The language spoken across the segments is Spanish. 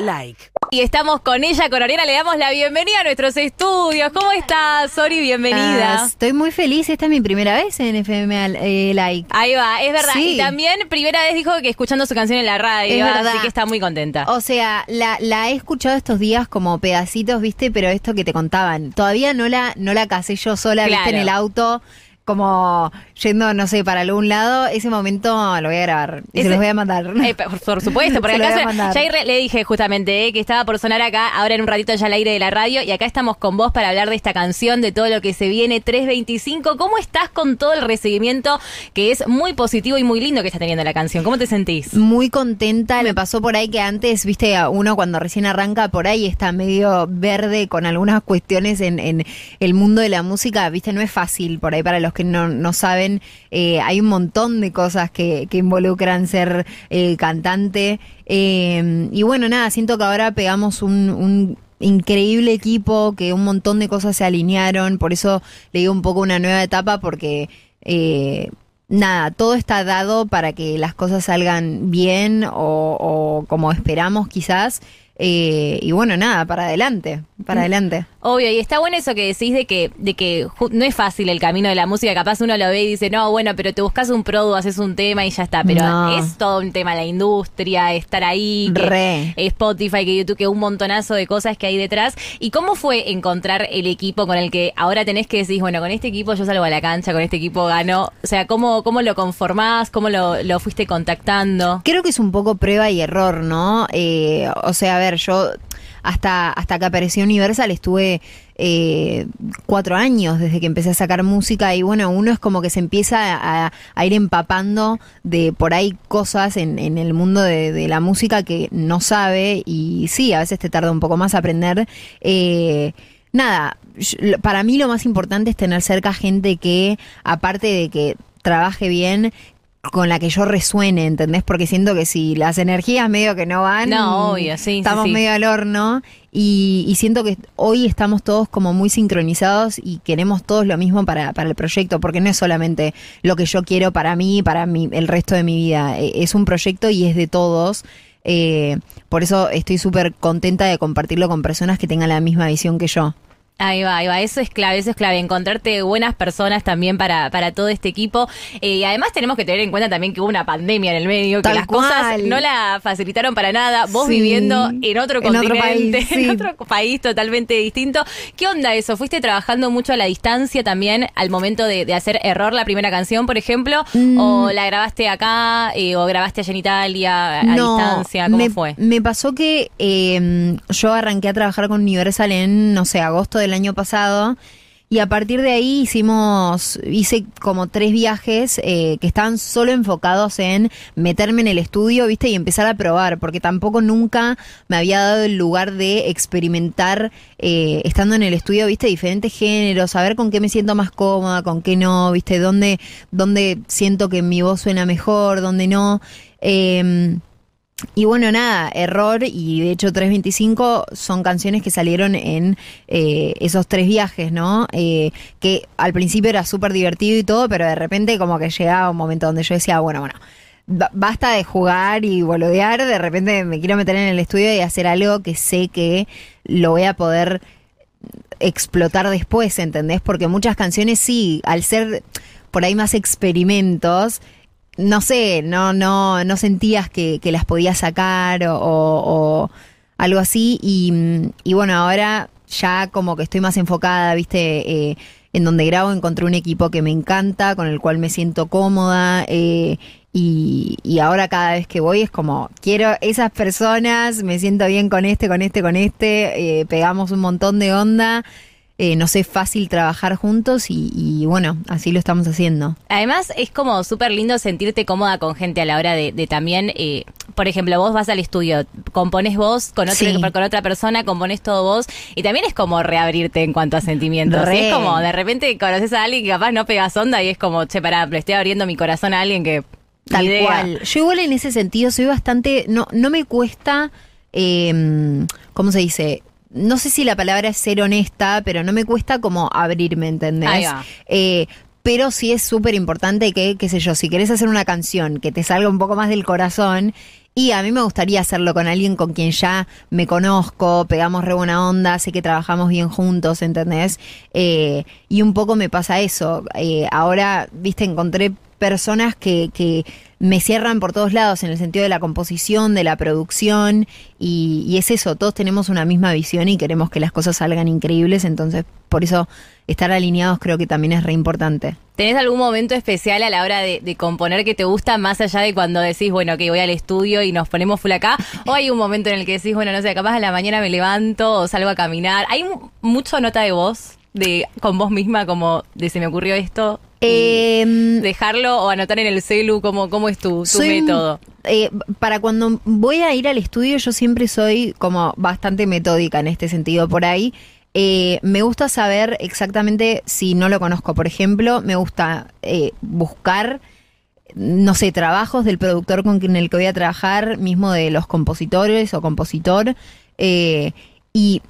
Like. Y estamos con ella, con Oriana, le damos la bienvenida a nuestros estudios. ¿Cómo estás, Ori? Bienvenida. Estoy muy feliz, esta es mi primera vez en FM Like. Ahí va, es verdad. Sí. Y también primera vez dijo que escuchando su canción en la radio, así que está muy contenta. O sea, la he escuchado estos días como pedacitos, ¿viste? Pero esto que te contaban, todavía no la casé yo sola, claro. ¿Viste? En el auto, como yendo, no sé, para algún lado. Ese momento lo voy a grabar y se los voy a mandar. Por supuesto, porque acá ya le dije justamente que estaba por sonar acá, ahora en un ratito ya al aire de la radio, y acá estamos con vos para hablar de esta canción, de todo lo que se viene, 325. ¿Cómo estás con todo el recibimiento que es muy positivo y muy lindo que está teniendo la canción? ¿Cómo te sentís? Muy contenta. Me pasó por ahí que antes, viste, uno cuando recién arranca por ahí está medio verde con algunas cuestiones en el mundo de la música, viste, no es fácil por ahí para los que no saben, hay un montón de cosas que involucran ser cantante. Y bueno, nada, siento que ahora pegamos un increíble equipo, que un montón de cosas se alinearon. Por eso le digo un poco una nueva etapa, porque nada, todo está dado para que las cosas salgan bien o como esperamos quizás. Y bueno, nada, para adelante. Obvio, y está bueno eso que decís de que no es fácil el camino de la música. Capaz uno lo ve y dice, no, bueno, pero te buscas un produ, haces un tema y ya está. Pero no, es todo un tema, la industria, estar ahí, que Spotify, que YouTube, que un montonazo de cosas que hay detrás. ¿Y cómo fue encontrar el equipo con el que ahora tenés que decir, bueno, con este equipo yo salgo a la cancha, con este equipo gano? O sea, ¿cómo lo conformás? ¿Cómo lo fuiste contactando? Creo que es un poco prueba y error, ¿no? O sea, a ver, yo hasta que apareció Universal estuve 4 años desde que empecé a sacar música, y bueno, uno es como que se empieza a ir empapando de por ahí cosas en el mundo de la música que no sabe, y sí, a veces te tarda un poco más aprender. Nada, para mí lo más importante es tener cerca gente que, aparte de que trabaje bien, con la que yo resuene, ¿entendés? Porque siento que si las energías medio que no van, no, obvio, sí, estamos sí, medio al horno, y siento que hoy estamos todos como muy sincronizados y queremos todos lo mismo para el proyecto, porque no es solamente lo que yo quiero para mí, el resto de mi vida, es un proyecto y es de todos. Por eso estoy súper contenta de compartirlo con personas que tengan la misma visión que yo. Ahí va, eso es clave, encontrarte buenas personas también para todo este equipo. Y además tenemos que tener en cuenta también que hubo una pandemia en el medio, tal que las cosas no la facilitaron para nada, vos sí, viviendo en otro continente, en otro país totalmente distinto. ¿Qué onda eso? ¿Fuiste trabajando mucho a la distancia también al momento de hacer Error, la primera canción, por ejemplo? ¿O la grabaste acá o grabaste allá en Italia a distancia? ¿Cómo fue? Me pasó que yo arranqué a trabajar con Universal en, no sé, agosto del año pasado, y a partir de ahí hice como 3 viajes que estaban solo enfocados en meterme en el estudio, viste, y empezar a probar, porque tampoco nunca me había dado el lugar de experimentar estando en el estudio, viste, diferentes géneros, saber con qué me siento más cómoda, con qué no, viste, dónde siento que mi voz suena mejor, dónde no. Y bueno, nada, Error y de hecho 325 son canciones que salieron en esos 3 viajes, ¿no? Que al principio era súper divertido y todo, pero de repente como que llegaba un momento donde yo decía, bueno, basta de jugar y boludear, de repente me quiero meter en el estudio y hacer algo que sé que lo voy a poder explotar después, ¿entendés? Porque muchas canciones sí, al ser por ahí más experimentos, no sé, no sentías que las podías sacar o algo así. Y bueno, ahora ya como que estoy más enfocada, viste, en donde grabo encontré un equipo que me encanta, con el cual me siento cómoda, y ahora cada vez que voy es como, quiero esas personas, me siento bien con este, pegamos un montón de onda. Nos es fácil trabajar juntos y bueno, así lo estamos haciendo. Además es como súper lindo sentirte cómoda con gente a la hora de también, por ejemplo, vos vas al estudio, componés vos con otra persona, componés todo vos, y también es como reabrirte en cuanto a sentimientos. ¿Sí? Es como de repente conoces a alguien que capaz no pegas onda y es como, che, pará, le estoy abriendo mi corazón a alguien que... Tal cual. Yo igual en ese sentido soy bastante, no me cuesta, ¿cómo se dice? No sé si la palabra es ser honesta, pero no me cuesta como abrirme, ¿entendés? pero sí es súper importante que, qué sé yo, si querés hacer una canción que te salga un poco más del corazón, y a mí me gustaría hacerlo con alguien con quien ya me conozco, pegamos re buena onda, sé que trabajamos bien juntos, ¿entendés? Y un poco me pasa eso. Ahora, viste, encontré personas que me cierran por todos lados en el sentido de la composición, de la producción, y es eso, todos tenemos una misma visión y queremos que las cosas salgan increíbles, entonces por eso estar alineados creo que también es re importante. ¿Tenés algún momento especial a la hora de componer que te gusta, más allá de cuando decís, bueno, que voy al estudio y nos ponemos full acá, o hay un momento en el que decís, bueno, no sé, capaz a la mañana me levanto o salgo a caminar? ¿Hay mucho nota de voz, de con vos misma, como de se me ocurrió esto? Dejarlo o anotar en el celu, ¿cómo es tu método? Para cuando voy a ir al estudio, yo siempre soy como bastante metódica en este sentido. Por ahí me gusta saber exactamente, si no lo conozco, por ejemplo, me gusta buscar, no sé, trabajos del productor con el que voy a trabajar, mismo de los compositores o compositor, y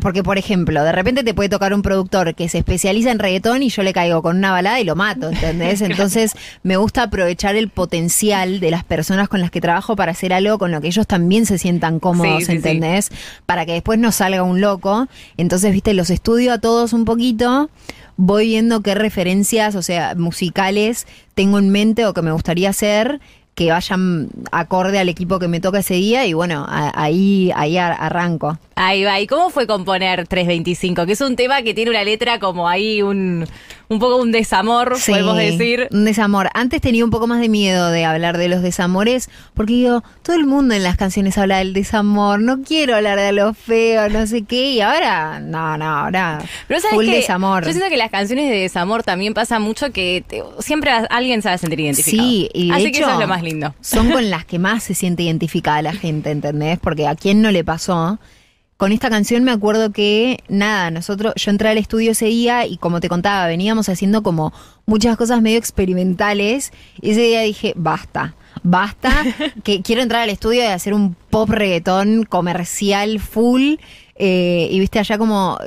porque, por ejemplo, de repente te puede tocar un productor que se especializa en reggaetón y yo le caigo con una balada y lo mato, ¿entendés? Entonces me gusta aprovechar el potencial de las personas con las que trabajo para hacer algo con lo que ellos también se sientan cómodos, sí, ¿entendés? Sí, sí. Para que después no salga un loco. Entonces, viste, los estudio a todos un poquito, voy viendo qué referencias, o sea, musicales tengo en mente o que me gustaría hacer, que vayan acorde al equipo que me toca ese día, y bueno, ahí arranco. Ahí va. ¿Y cómo fue componer 325? Que es un tema que tiene una letra como ahí un poco un desamor, sí, podemos decir. Un desamor. Antes tenía un poco más de miedo de hablar de los desamores, porque digo, todo el mundo en las canciones habla del desamor, no quiero hablar de lo feo, no sé qué, y ahora, ahora pero ¿sabes full qué? Desamor. Yo siento que las cancionnes de desamor también pasa mucho que siempre alguien se va a sentir identificado. Sí, y de así hecho, que eso es lo más lindo. Son con las que más se siente identificada la gente, ¿entendés? Porque a quién no le pasó. Con esta canción me acuerdo que, nada, yo entré al estudio ese día y, como te contaba, veníamos haciendo como muchas cosas medio experimentales. Y ese día dije, basta, que quiero entrar al estudio y hacer un pop reggaetón comercial full. Y viste, allá como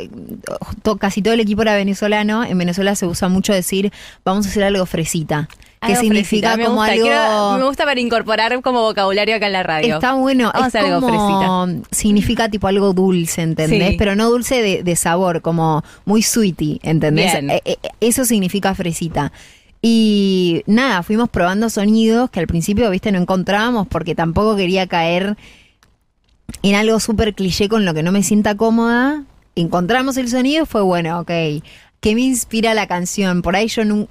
casi todo el equipo era venezolano. En Venezuela se usa mucho decir, vamos a hacer algo fresita. Que significa fresita, como algo... me gusta para incorporar como vocabulario acá en la radio. Está bueno. Vamos, es como algo fresita. Significa tipo algo dulce, ¿entendés? Sí. Pero no dulce de sabor, como muy sweetie, ¿entendés? Eso significa fresita. Y nada, fuimos probando sonidos que al principio, viste, no encontrábamos, porque tampoco quería caer en algo súper cliché con lo que no me sienta cómoda. Encontramos el sonido, fue bueno, ok. ¿Qué me inspira la canción? Por ahí yo no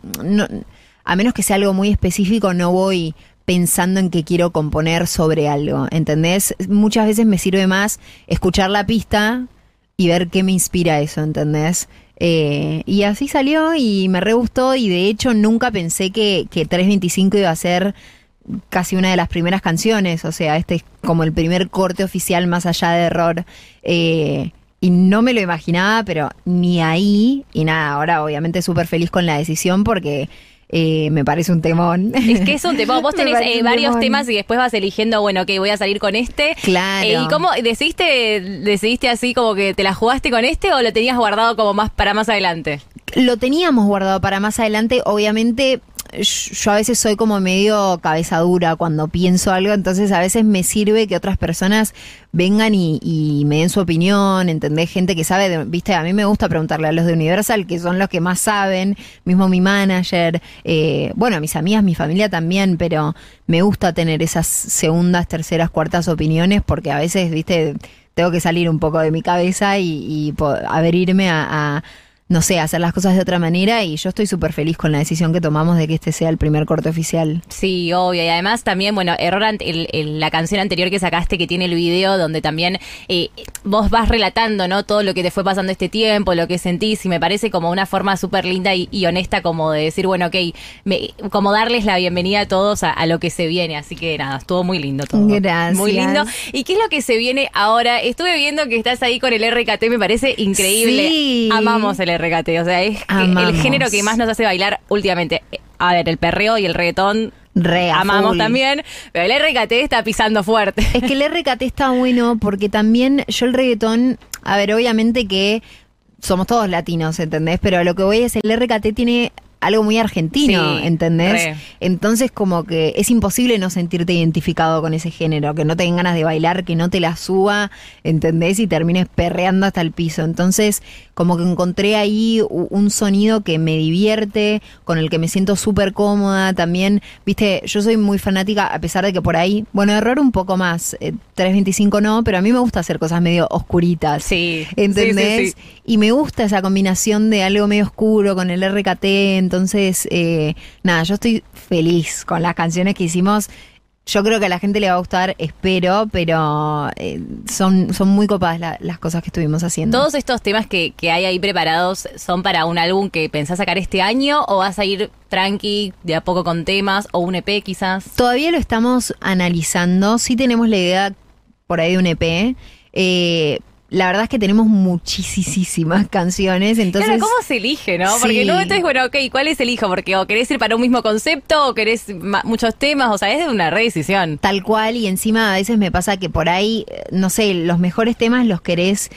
a menos que sea algo muy específico, no voy pensando en que quiero componer sobre algo, ¿entendés? Muchas veces me sirve más escuchar la pista y ver qué me inspira eso, ¿entendés? Y así salió y me re gustó, y de hecho nunca pensé que 325 iba a ser casi una de las primeras canciones, o sea, este es como el primer corte oficial más allá de Error. Y no me lo imaginaba, pero ni ahí, y nada, ahora obviamente súper feliz con la decisión porque... me parece un temón. Es que es un temón. Vos tenés varios temas y después vas eligiendo, bueno, ok, voy a salir con este. Claro. ¿Y cómo decidiste así como que te la jugaste con este, o lo tenías guardado como más para más adelante? Lo teníamos guardado para más adelante. Obviamente yo a veces soy como medio cabeza dura cuando pienso algo, entonces a veces me sirve que otras personas vengan y me den su opinión, ¿entendés? Gente que sabe, viste, a mí me gusta preguntarle a los de Universal, que son los que más saben, mismo mi manager, bueno, a mis amigas, mi familia también, pero me gusta tener esas segundas, terceras, cuartas opiniones, porque a veces, viste, tengo que salir un poco de mi cabeza y abrirme a no sé, hacer las cosas de otra manera, y yo estoy súper feliz con la decisión que tomamos de que este sea el primer corte oficial. Sí, obvio, y además también, bueno, Error, la canción anterior que sacaste, que tiene el video, donde también vos vas relatando, ¿no?, todo lo que te fue pasando este tiempo, lo que sentís, y me parece como una forma súper linda y honesta como de decir, bueno, ok, como darles la bienvenida a todos a lo que se viene, así que nada, estuvo muy lindo todo. Gracias. Muy lindo. ¿Y qué es lo que se viene ahora? Estuve viendo que estás ahí con el RKT, me parece increíble. Sí. Amamos el RKT, o sea, es el género que más nos hace bailar últimamente. A ver, el perreo y el reggaetón amamos también, pero el RKT está pisando fuerte. Es que el RKT está bueno porque también yo el reggaetón, a ver, obviamente que somos todos latinos, ¿entendés? Pero lo que voy es, el RKT tiene algo muy argentino, sí, ¿entendés? Re. Entonces como que es imposible no sentirte identificado con ese género, que no te den ganas de bailar, que no te la suba, ¿entendés? Y termines perreando hasta el piso. Entonces como que encontré ahí un sonido que me divierte, con el que me siento súper cómoda también. Viste, yo soy muy fanática, a pesar de que por ahí, bueno, error un poco más, 325 no, pero a mí me gusta hacer cosas medio oscuritas, sí, ¿entendés? Sí, sí, sí. Y me gusta esa combinación de algo medio oscuro con el RKT. Entonces, nada, yo estoy feliz con las canciones que hicimos. Yo creo que a la gente le va a gustar, espero, pero son muy copadas las cosas que estuvimos haciendo. ¿Todos estos temas que hay ahí preparados son para un álbum que pensás sacar este año o vas a ir tranqui, de a poco con temas, o un EP quizás? Todavía lo estamos analizando, sí tenemos la idea por ahí de un EP, la verdad es que tenemos muchísimas canciones, entonces... Claro, ¿cómo se elige, no? Porque sí. Luego entonces, bueno, ok, ¿cuál es el hijo? Porque o querés ir para un mismo concepto, o querés muchos temas, o sea, es una redecisión. Tal cual, y encima a veces me pasa que por ahí, no sé, los mejores temas los querés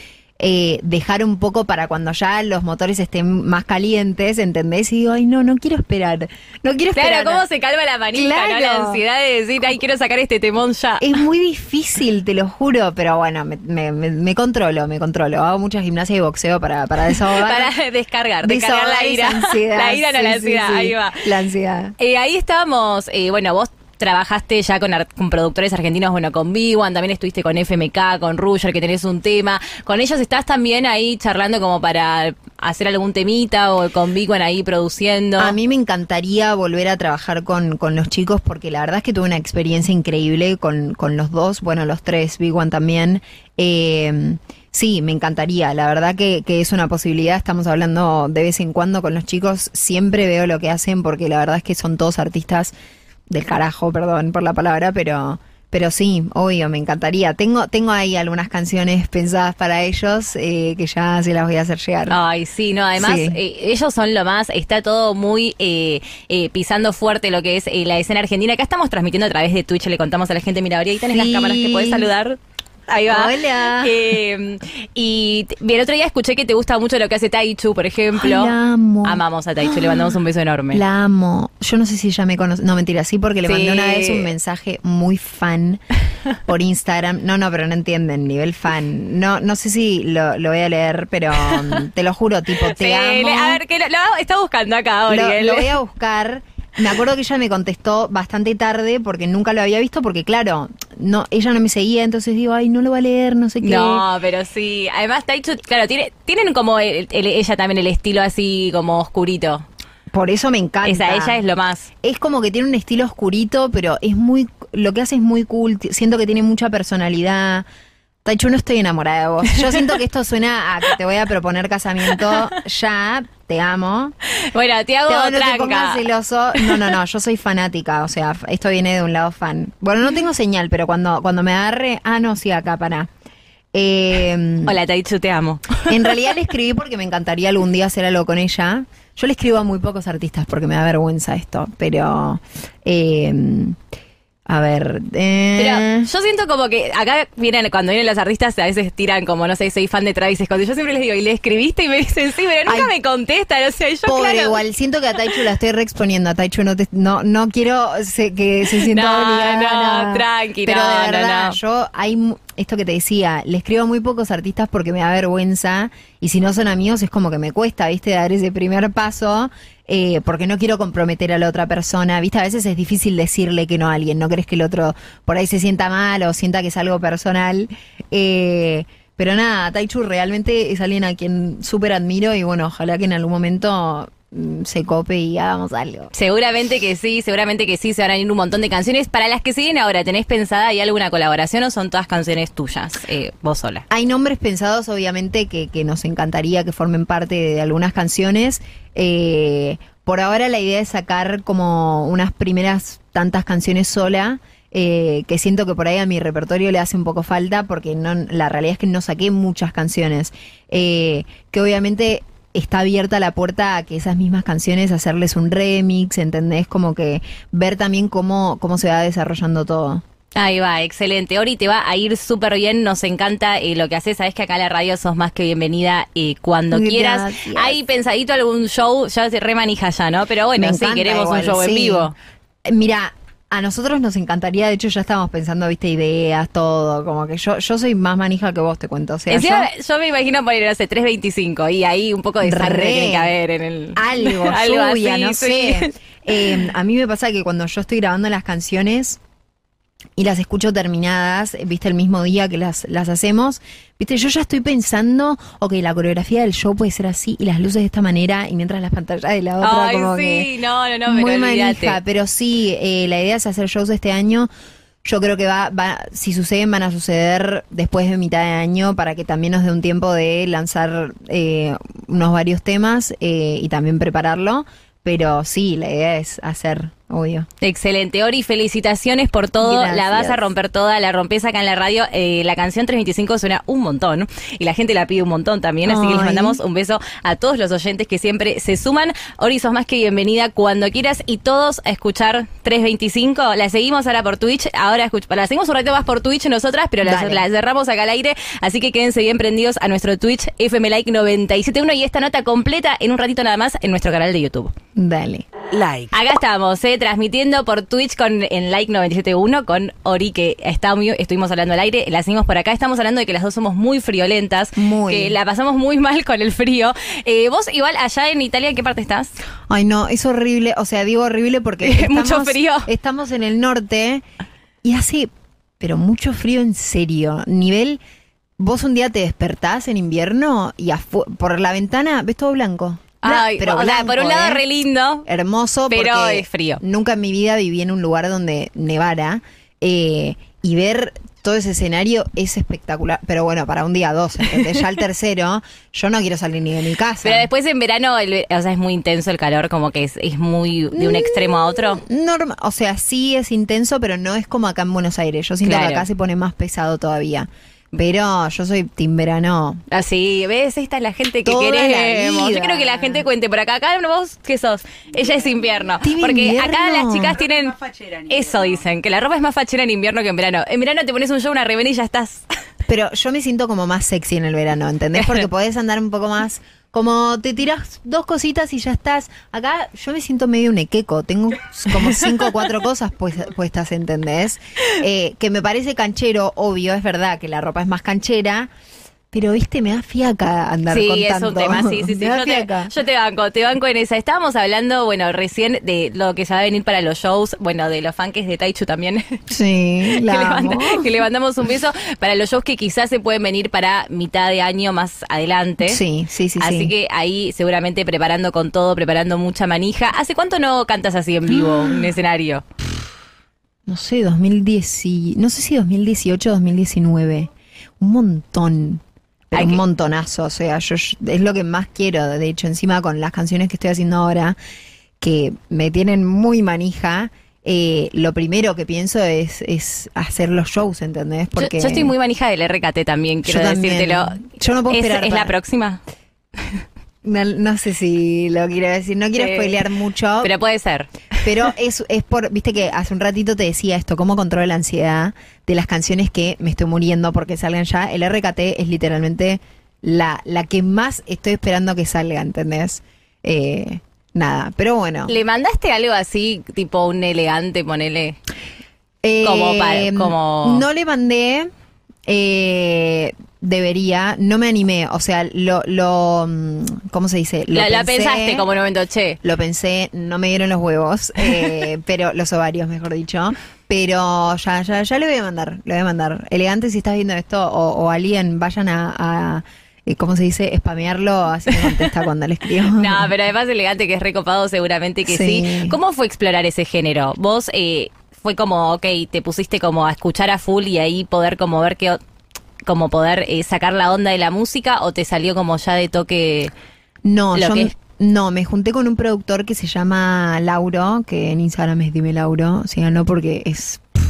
dejar un poco para cuando ya los motores estén más calientes, ¿entendés? Y digo, ay, no quiero esperar, Claro, ¿cómo se calma la manita, claro, ¿no? La ansiedad de decir, ay, quiero sacar este temón ya. Es muy difícil, te lo juro, pero bueno, me controlo. Hago mucha gimnasia y boxeo para desahogar. Para descargar la ira. Ansiedad, la ira, no sí, la ansiedad, sí, ahí va. La ansiedad. Ahí estábamos, bueno, vos trabajaste ya con productores argentinos, bueno, con Big One, también estuviste con FMK, con Ruger, que tenés un tema. ¿Con ellos estás también ahí charlando como para hacer algún temita o con Big One ahí produciendo? A mí me encantaría volver a trabajar con los chicos porque la verdad es que tuve una experiencia increíble con los dos, bueno, los tres, Big One también. Sí, me encantaría, la verdad que es una posibilidad, estamos hablando de vez en cuando con los chicos, siempre veo lo que hacen porque la verdad es que son todos artistas del carajo, perdón por la palabra, pero sí, obvio, me encantaría. Tengo ahí algunas canciones pensadas para ellos que ya se las voy a hacer llegar. Ay, sí, no, además sí. Ellos son lo más, está todo muy pisando fuerte lo que es la escena argentina. Acá estamos transmitiendo a través de Twitch, le contamos a la gente, mira, ahí tenés sí. Las cámaras que podés saludar. Ahí va. Hola. Y el otro día escuché que te gusta mucho lo que hace Taichu, por ejemplo. Ay, la amo. Amamos a Taichu, le mandamos un beso enorme. La amo. Yo no sé si ella me conoce. No, mentira, sí, porque le mandé una vez un mensaje muy fan por Instagram. No, pero no entienden, nivel fan. No sé si lo voy a leer, pero te lo juro, tipo, te amo. A ver, que lo está buscando acá, Ori. Lo voy a buscar. Me acuerdo que ella me contestó bastante tarde porque nunca lo había visto, porque claro, no, ella no me seguía, entonces digo, ay, no lo va a leer, no sé qué. No, pero sí. Además, Taichu, claro, tienen como ella también el estilo así como oscurito. Por eso me encanta. Ella es lo más. Es como que tiene un estilo oscurito, pero es muy, lo que hace es muy cool, siento que tiene mucha personalidad. Taichu, no estoy enamorada de vos. Yo siento que esto suena a que te voy a proponer casamiento ya, te amo. Bueno, te hago tranca. No te pongas celoso. No, yo soy fanática, o sea, esto viene de un lado fan. Bueno, no tengo señal, pero cuando me agarre... Ah, no, sí, acá, pará. Hola, Taichu, te amo. En realidad le escribí porque me encantaría algún día hacer algo con ella. Yo le escribo a muy pocos artistas porque me da vergüenza esto, pero... A ver... Pero yo siento como que acá cuando vienen los artistas a veces tiran como, no sé, soy fan de Travis Scott. Y yo siempre les digo, ¿y le escribiste? Y me dicen, sí, pero nunca me contestan. O sea, yo pobre, claro... igual, siento que a Taichu la estoy reexponiendo. A Taichu no quiero que se sienta obligada. No, tranqui, pero de verdad, yo hay... Esto que te decía, le escribo a muy pocos artistas porque me da vergüenza y si no son amigos es como que me cuesta, ¿viste? Dar ese primer paso porque no quiero comprometer a la otra persona, ¿viste? A veces es difícil decirle que no a alguien, no crees que el otro por ahí se sienta mal o sienta que es algo personal. Pero nada, Taichu realmente es alguien a quien súper admiro y bueno, ojalá que en algún momento... se cope y hagamos algo. Seguramente que sí, se van a ir un montón de canciones. Para las que siguen ahora, ¿tenés pensada ahí alguna colaboración o son todas canciones tuyas, vos sola? Hay nombres pensados, obviamente, que nos encantaría que formen parte de algunas canciones. Por ahora la idea es sacar como unas primeras tantas canciones sola, que siento que por ahí a mi repertorio le hace un poco falta porque la realidad es que no saqué muchas canciones. Que obviamente... está abierta la puerta a que esas mismas canciones, hacerles un remix, ¿entendés? Como que ver también cómo se va desarrollando todo. Ahí va, excelente. Ori, te va a ir súper bien, nos encanta lo que haces. Sabés que acá en la radio sos más que bienvenida cuando quieras. ¿Hay pensadito algún show? Ya se remanija ya, ¿no? Pero bueno, sí, queremos igual, un show en vivo. Mira, a nosotros nos encantaría, de hecho ya estábamos pensando, viste, ideas, todo, como que yo soy más manija que vos, te cuento. O sea, yo me imagino poner, no sé, 3.25 y ahí un poco de sangre tiene que haber en el... Algo, algo suya, así, no sé. A mí me pasa que cuando yo estoy grabando las canciones y las escucho terminadas, viste, el mismo día que las hacemos, viste, yo ya estoy pensando, ok, la coreografía del show puede ser así y las luces de esta manera y mientras las pantallas de la otra. Ay, como sí, que no, muy manija, pero sí, la idea es hacer shows este año. Yo creo que si suceden, van a suceder después de mitad de año para que también nos dé un tiempo de lanzar unos varios temas y también prepararlo. Pero sí, la idea es hacer, obvio. Excelente, Ori, felicitaciones por todo. Gracias. La vas a romper toda, la rompes acá en la radio. La canción 325 suena un montón y la gente la pide un montón también, así que les mandamos un beso a todos los oyentes que siempre se suman. Ori, sos más que bienvenida cuando quieras y todos a escuchar 325. La seguimos ahora por Twitch, la seguimos un rato más por Twitch nosotras, pero la cerramos acá al aire, así que quédense bien prendidos a nuestro Twitch FM Like 97.1 y esta nota completa en un ratito nada más en nuestro canal de YouTube. Dale. Like. Acá estamos, transmitiendo por Twitch en Like 97.1 con Ori, que estuvimos hablando al aire, la seguimos por acá. Estamos hablando de que las dos somos muy friolentas, que la pasamos muy mal con el frío. Vos igual allá en Italia, ¿en qué parte estás? Ay no, es horrible, o sea, digo horrible porque mucho frío. Estamos en el norte y hace, pero mucho frío en serio, nivel... Vos un día te despertás en invierno y por la ventana ves todo blanco. Ay, pero blanco, por un lado re lindo, hermoso, pero es frío. Nunca en mi vida viví en un lugar donde nevara y ver todo ese escenario es espectacular. Pero bueno, para un día dos, entonces ya el tercero, yo no quiero salir ni de mi casa. Pero después en verano, o sea, es muy intenso el calor, como que es muy de un extremo a otro. O sea, sí es intenso, pero no es como acá en Buenos Aires. Yo siento que acá se pone más pesado todavía. Pero yo soy team verano. Así, ¿ves? Esta es la gente que queremos. Yo creo que la gente cuente por acá. Acá vos, ¿qué sos? Ella es invierno. Porque acá las chicas tienen... Eso dicen, que la ropa es más fachera en invierno que en verano. En verano te pones un show, una remera y ya estás. Pero yo me siento como más sexy en el verano, ¿entendés? Porque podés andar un poco más... Como te tirás dos cositas y ya estás. Acá yo me siento medio un equeco. Tengo como 5 o 4 cosas puestas, ¿entendés? Que me parece canchero, obvio. Es verdad que la ropa es más canchera. Pero, viste, me da fiaca andar con tanto. Sí, es un tema, sí. Yo te banco en esa. Estábamos hablando, bueno, recién de lo que ya va a venir para los shows, bueno, de los funkies de Taichu también. Sí, que le mandamos un beso para los shows que quizás se pueden venir para mitad de año más adelante. Sí. Así que ahí seguramente preparando con todo, preparando mucha manija. ¿Hace cuánto no cantas así en vivo un escenario? No sé, no sé si 2018 o 2019. Un montón. Pero un montonazo, o sea, es lo que más quiero, de hecho, encima con las canciones que estoy haciendo ahora, que me tienen muy manija, lo primero que pienso es hacer los shows, ¿entendés? Porque yo estoy muy manija del RKT también, quiero decírtelo. Yo no puedo esperar. ¿Es la próxima? No sé si lo quiero decir, no quiero spoilear mucho. Pero puede ser. Pero es por, viste que hace un ratito te decía esto, cómo controlo la ansiedad de las canciones que me estoy muriendo porque salgan ya. El RKT es literalmente la que más estoy esperando que salga, ¿entendés? Nada, pero bueno. ¿Le mandaste algo así, tipo un elegante, ponele? No le mandé... Debería, no me animé, o sea, ¿cómo se dice? La pensaste como un momento, che. Lo pensé, no me dieron los huevos, pero los ovarios, mejor dicho. Pero ya le voy a mandar. Elegante, si estás viendo esto, o alguien, vayan a ¿cómo se dice? Spamearlo, así me contesta cuando le escribo. No, pero además Elegante, que es recopado, seguramente que sí. ¿Cómo fue explorar ese género? Vos fue como, ok, te pusiste como a escuchar a full y ahí poder como ver qué... como poder sacar la onda de la música, o te salió como ya de toque? No, me junté con un productor que se llama Lauro, que en Instagram es Dime Lauro, o sea, no, porque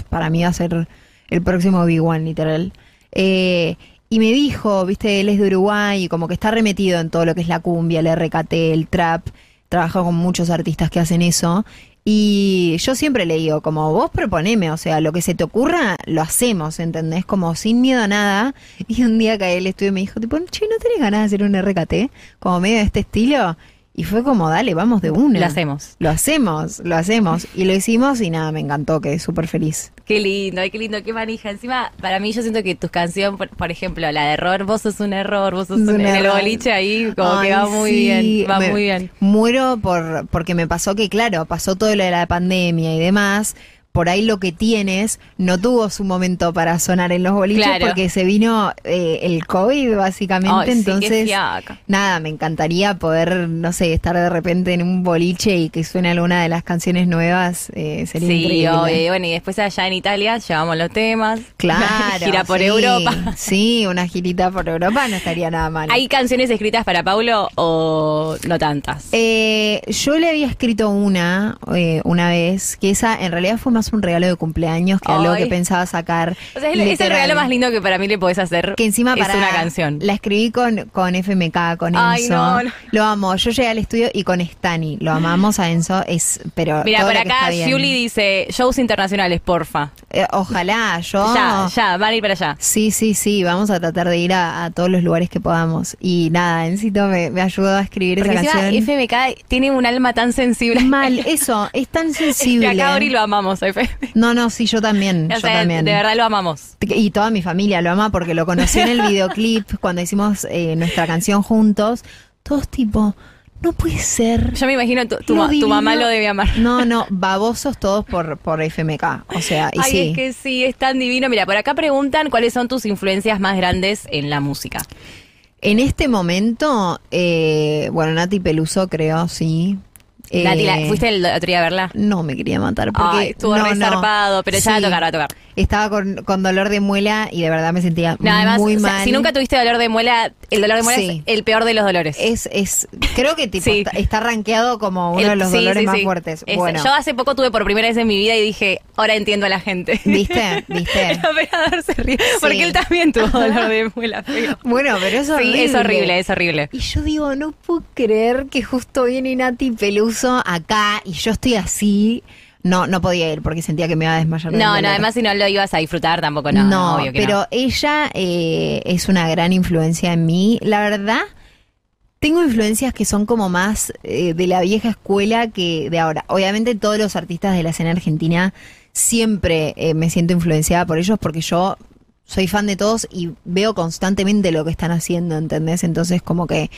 para mí va a ser el próximo Big One, literal. Y me dijo, viste, él es de Uruguay y como que está remetido en todo lo que es la cumbia, el RKT, el trap, trabaja con muchos artistas que hacen eso. Y yo siempre le digo, como vos proponeme, o sea, lo que se te ocurra, lo hacemos, ¿entendés? Como sin miedo a nada. Y un día caí al estudio y me dijo, tipo, che, ¿no tenés ganas de hacer un RKT? Como medio de este estilo. Y fue como, dale, vamos de una. Lo hacemos. Lo hacemos, lo hacemos. Y lo hicimos y nada, me encantó, quedé súper feliz. Qué lindo, qué manija. Encima, para mí yo siento que tus canciones, por ejemplo, la de Error, vos sos un error, vos sos un error. En el boliche ahí, como ay, que va muy bien, va muy bien. Muero porque me pasó que, claro, pasó todo lo de la pandemia y demás. Por ahí Lo que Tienes no tuvo su momento para sonar en los boliches, claro, porque se vino el COVID, básicamente. Oh, sí, entonces, nada, me encantaría poder, no sé, estar de repente en un boliche y que suene alguna de las canciones nuevas. Sería increíble. Sí, bueno, y después allá en Italia llevamos los temas. Claro. Una gira por Europa. Sí, una girita por Europa no estaría nada mal. ¿Hay canciones escritas para Paulo o no tantas? Yo le había escrito una vez, que esa en realidad fue más un regalo de cumpleaños que algo que pensaba sacar. O sea, es el regalo más lindo que para mí le podés hacer, que encima es una canción. La escribí con FMK, con Enzo. Ay, no, no. Lo amo. Yo llegué al estudio y con Stani. Lo amamos a Enzo. Pero mira, por acá Julie dice, shows internacionales, porfa. Ojalá, yo... Ya, van a ir para allá. Sí, vamos a tratar de ir a todos los lugares que podamos. Y nada, Encito me ayudó a escribir esa canción. FMK tiene un alma tan sensible. Mal, eso, es tan sensible. Y acá Ori lo amamos. No, sí, yo también, o sea, también. De verdad lo amamos. Y toda mi familia lo ama porque lo conocí en el videoclip, cuando hicimos nuestra canción juntos. Todos tipo, no puede ser. Yo me imagino tu mamá lo debe amar. No, babosos todos por FMK. O sea, y ay, sí. Es que sí, es tan divino. Mira, por acá preguntan cuáles son tus influencias más grandes en la música. En este momento, bueno, Naty Peluso creo, sí. Nati, ¿fuiste el otro día a verla? No, me quería matar porque estuvo resarpado, pero sí, ya va a tocar. Estaba con dolor de muela y de verdad me sentía muy mal. O sea, si nunca tuviste dolor de muela, el dolor de muela es el peor de los dolores. Creo que tipo, está rankeado como uno de los dolores más fuertes. Bueno. Yo hace poco tuve por primera vez en mi vida y dije, ahora entiendo a la gente. ¿Viste? El operador se ríe porque él también tuvo dolor de muela. Feo. Bueno, pero eso es horrible. Y yo digo, no puedo creer que justo viene Naty Peluso acá y yo estoy así. No podía ir porque sentía que me iba a desmayar. No, además si no lo ibas a disfrutar tampoco, no obvio que pero no. Ella es una gran influencia en mí. La verdad, tengo influencias que son como más de la vieja escuela que de ahora. Obviamente todos los artistas de la escena argentina siempre me siento influenciada por ellos porque yo soy fan de todos y veo constantemente lo que están haciendo, ¿entendés? Entonces como que...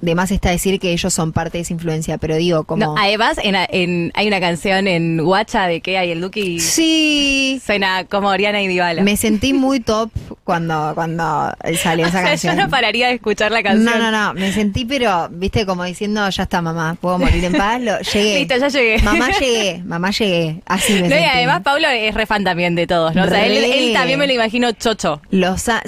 de más está decir que ellos son parte de esa influencia, pero digo, como... No, además, hay una canción en Guacha de que hay el Duki. Sí. Suena como Oriana y Dybala. Me sentí muy top cuando salió esa canción. Yo no pararía de escuchar la canción. No. Me sentí, pero, viste, como diciendo, ya está, mamá, puedo morir en paz. Llegué. Listo, ya llegué. Mamá, llegué. Así me sentí. Y además, Paulo es re fan también de todos, ¿no? O sea, él también me lo imagino chocho.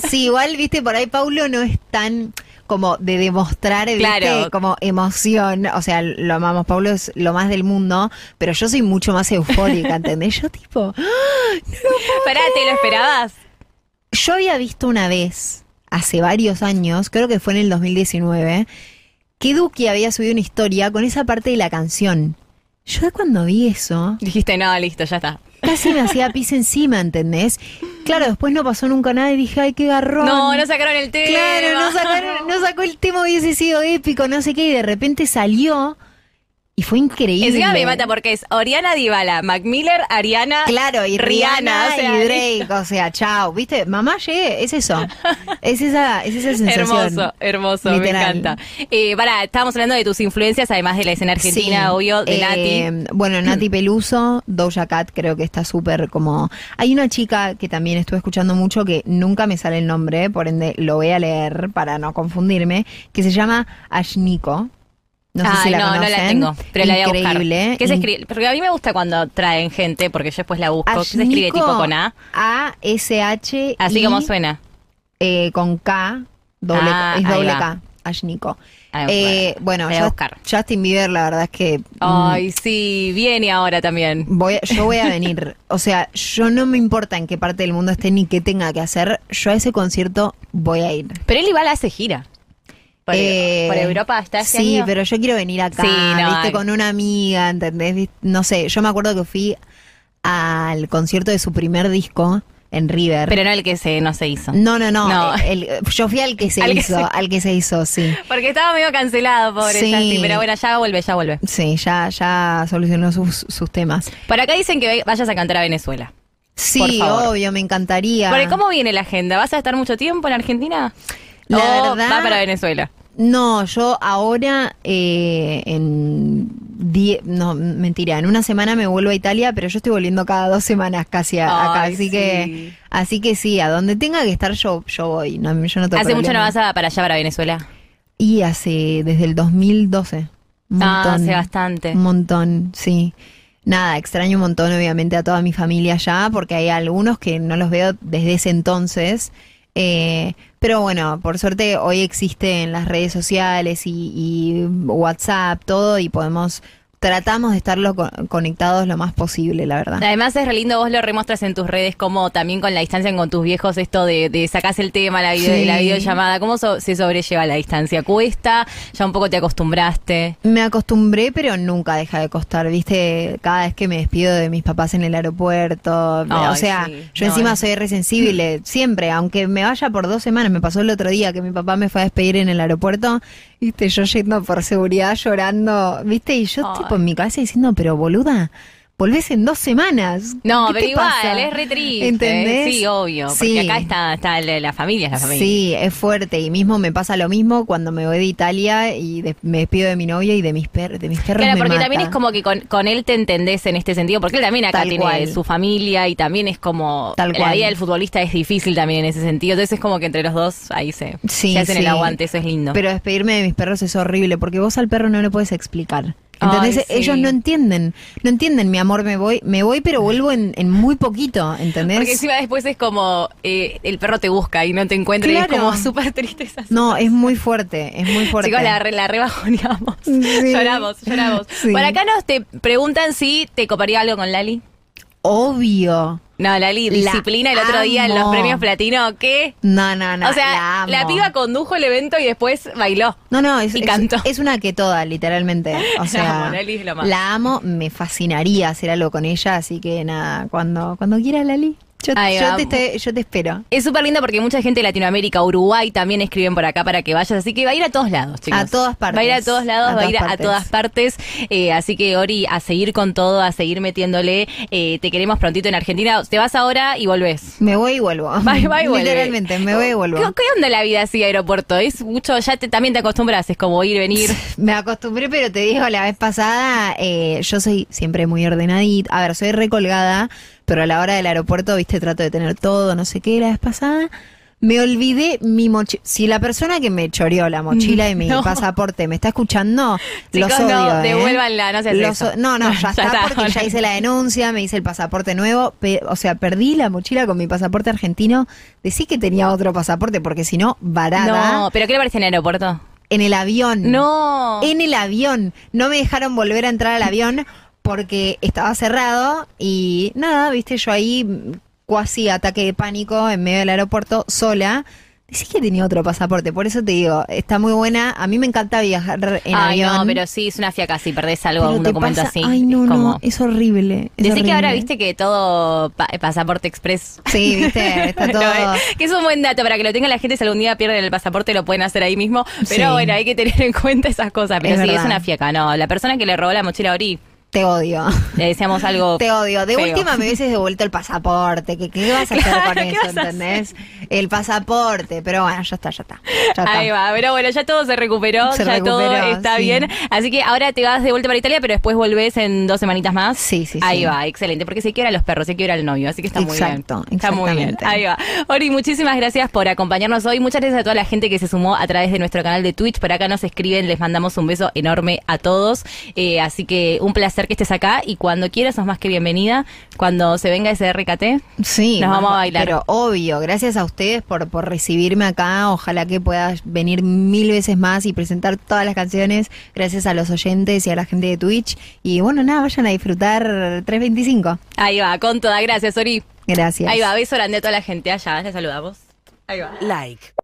Sí, igual, viste, por ahí Paulo no es tan... como de demostrar, claro, ¿viste? Como emoción, o sea, lo amamos, Paulo es lo más del mundo, pero yo soy mucho más eufórica, ¿entendés? Yo tipo, ¡ah, no! Pará, ¿te lo esperabas? Yo había visto una vez, hace varios años, creo que fue en el 2019, que Duki había subido una historia con esa parte de la canción. Yo cuando vi eso... Dijiste, no, listo, ya está. Casi me hacía pis encima, ¿entendés? Claro, después no pasó nunca nada y dije, ay, qué garrón. No sacaron el tema. Claro, no sacó el tema, hubiese sido épico, no sé qué, y de repente salió y fue increíble. Encima me mata porque es Oriana Dybala, Mac Miller, Ariana, claro, y Rihanna, o sea, y Drake, o sea, chao, ¿viste? Mamá, llegué, es eso. Es esa sensación. Hermoso, literal. Me encanta. Estábamos hablando de tus influencias, además de la escena argentina, sí, obvio, de Naty. Bueno, Naty Peluso, Doja Cat, creo que está súper como... Hay una chica que también estuve escuchando mucho que nunca me sale el nombre, por ende lo voy a leer para no confundirme, que se llama Ashniko. No sé si la conocen, no la tengo, pero increíble. La voy a buscar. ¿Qué se escribe? Porque a mí me gusta cuando traen gente, porque yo después la busco. ¿Qué se escribe, tipo con A? A-S-H-I. Así como suena. Con K, doble K. Ashniko. Bueno, voy a buscar. Justin Bieber, la verdad es que... Ay, sí, viene ahora también. Yo voy a venir. O sea, yo no me importa en qué parte del mundo esté ni qué tenga que hacer. Yo a ese concierto voy a ir. Pero él igual hace gira. Por Europa está este año. Sí, pero yo quiero venir acá, ¿viste? Con una amiga, ¿entendés? No sé, yo me acuerdo que fui al concierto de su primer disco en River. Pero no el que no se hizo. No. Yo fui al que se hizo, sí. Porque estaba medio cancelado, pobre. Sí. Santi, pero bueno, ya vuelve. Sí, ya solucionó sus temas. Por acá dicen que vayas a cantar a Venezuela. Sí, obvio, me encantaría. Porque ¿cómo viene la agenda? ¿Vas a estar mucho tiempo en Argentina? La verdad, va para Venezuela. No, yo ahora en una semana me vuelvo a Italia, pero yo estoy volviendo cada 2 semanas casi acá, así que sí, a donde tenga que estar yo voy, yo no tengo ¿Hace problema. Mucho no vas para allá, para Venezuela? Y desde el 2012. Hace bastante. Un montón, sí. Nada, extraño un montón obviamente a toda mi familia allá, porque hay algunos que no los veo desde ese entonces. Pero bueno, por suerte hoy existen las redes sociales y WhatsApp, todo, y tratamos de estarlo conectados lo más posible, la verdad. Además es re lindo, vos lo remostras en tus redes, como también con la distancia con tus viejos, esto de sacás el tema, la videollamada, ¿cómo se sobrelleva la distancia? ¿Cuesta? ¿Ya un poco te acostumbraste? Me acostumbré, pero nunca deja de costar, ¿viste? Cada vez que me despido de mis papás en el aeropuerto, yo encima soy re sensible, siempre, aunque me vaya por 2 semanas, me pasó el otro día que mi papá me fue a despedir en el aeropuerto, ¿viste? Yo yendo por seguridad, llorando, ¿viste? Y yo en mi cabeza diciendo, pero boluda, volvés en 2 semanas. No, pero igual, pasa? Es re triste. ¿Entendés? Sí, obvio, porque acá está la familia, Sí, es fuerte, y mismo me pasa lo mismo cuando me voy de Italia y me despido de mi novia y de mis perros. Claro, porque también es como que con él te entendés en este sentido, porque él también acá tiene su familia y también es como la vida del futbolista es difícil también en ese sentido, entonces es como que entre los dos ahí se hacen el aguante, eso es lindo. Pero despedirme de mis perros es horrible, porque vos al perro no le podés explicar. Entonces ellos no entienden, mi amor, me voy pero vuelvo en muy poquito, ¿entendés? Porque encima después es como el perro te busca y no te encuentra, y es como súper triste esa situación. No, es muy fuerte. Chicos, la rebajoneamos, lloramos. Sí. Por acá nos te preguntan si te coparía algo con Lali. Obvio. No, Lali, disciplina el otro día en los premios platino, ¿qué? No. O sea, la piba condujo el evento y después bailó. No, y cantó. Es una que toda, literalmente. O sea, Lali es lo más. La amo, me fascinaría hacer algo con ella, así que nada, cuando quiera, Lali. Yo te espero. Es súper lindo porque mucha gente de Latinoamérica, Uruguay también escriben por acá para que vayas, así que va a ir a todos lados, chicos. A todas partes. Va a ir a todos lados, a todas partes. Así que, Ori, a seguir con todo, a seguir metiéndole. Te queremos prontito en Argentina. Te vas ahora y volvés. Me voy y vuelvo. Va y vuelve. Literalmente, me voy y vuelvo. ¿Qué onda la vida así, aeropuerto? Es mucho, también te acostumbras, es como ir, venir. Me acostumbré, pero te digo, la vez pasada, yo soy siempre muy ordenadita. A ver, soy recolgada. Pero a la hora del aeropuerto, viste, trato de tener todo, no sé qué, la vez pasada. Me olvidé mi mochila. Si la persona que me choreó la mochila y mi pasaporte me está escuchando, chicos, los odio, devuélvanla, no se hace eso. No, ya está, porque ya hice la denuncia, me hice el pasaporte nuevo. O sea, perdí la mochila con mi pasaporte argentino. Decí que tenía otro pasaporte, porque si no, varada. No, ¿pero qué le parece en el aeropuerto? En el avión. No. En el avión. No me dejaron volver a entrar al avión, porque estaba cerrado y nada, viste, yo ahí casi ataque de pánico en medio del aeropuerto sola. Sí que tenía otro pasaporte, por eso te digo, está muy buena. A mí me encanta viajar en avión. No, pero sí, es una fiaca si perdés algo, pero un documento así. Ay, no, es como... no, es horrible. Decí que ahora viste que todo pasaporte express. Sí, viste, está todo. Que es un buen dato para que lo tenga la gente, si algún día pierden el pasaporte lo pueden hacer ahí mismo. Pero bueno, hay que tener en cuenta esas cosas. Pero es es una fiaca, no. La persona que le robó la mochila a Ori... Te odio. Le decíamos algo. Te odio. De feo. Última me hubieses devuelto el pasaporte. ¿Qué vas a hacer con eso, entendés? El pasaporte. Pero bueno, ya está. Ahí va. Pero bueno, ya todo se recuperó. Todo está bien. Así que ahora te vas de vuelta para Italia, pero después volvés en 2 semanitas más. Sí. Ahí va. Excelente. Porque se quiebran los perros, se quiebra el novio. Así que está muy bien. Está muy bien. Ahí va. Ori, muchísimas gracias por acompañarnos hoy. Muchas gracias a toda la gente que se sumó a través de nuestro canal de Twitch. Por acá nos escriben. Les mandamos un beso enorme a todos. Así que un placer que estés acá, y cuando quieras sos más que bienvenida. Cuando se venga ese RKT, nos vamos a bailar. Pero obvio, gracias a ustedes por recibirme acá. Ojalá que puedas venir 1000 veces más y presentar todas las canciones. Gracias a los oyentes y a la gente de Twitch. Y bueno, nada, vayan a disfrutar 325. Ahí va, con toda. Gracias, Ori. Gracias. Ahí va, beso grande a toda la gente allá. Les saludamos. Ahí va. Like.